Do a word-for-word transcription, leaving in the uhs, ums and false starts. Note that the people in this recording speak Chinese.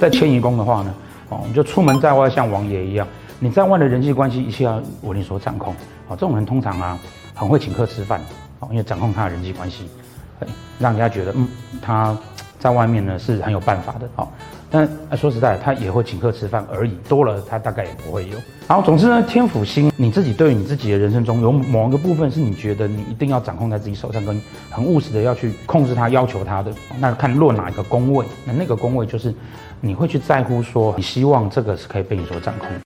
在迁移宫的话呢，哦，你就出门在外像王爷一样，你在外的人际关系一切要为你所掌控。哦，这种人通常啊很会请客吃饭，哦，因为掌控他的人际关系，让人家觉得嗯他在外面呢是很有办法的。哦，但说实在，他也会请客吃饭而已，多了他大概也不会有。然后总之呢，天府星你自己对于你自己的人生中有某一个部分是你觉得你一定要掌控在自己手上，跟很务实的要去控制它、要求它的。那看落哪一个宫位，那那个宫位就是你会去在乎说，你希望这个是可以被你所掌控的。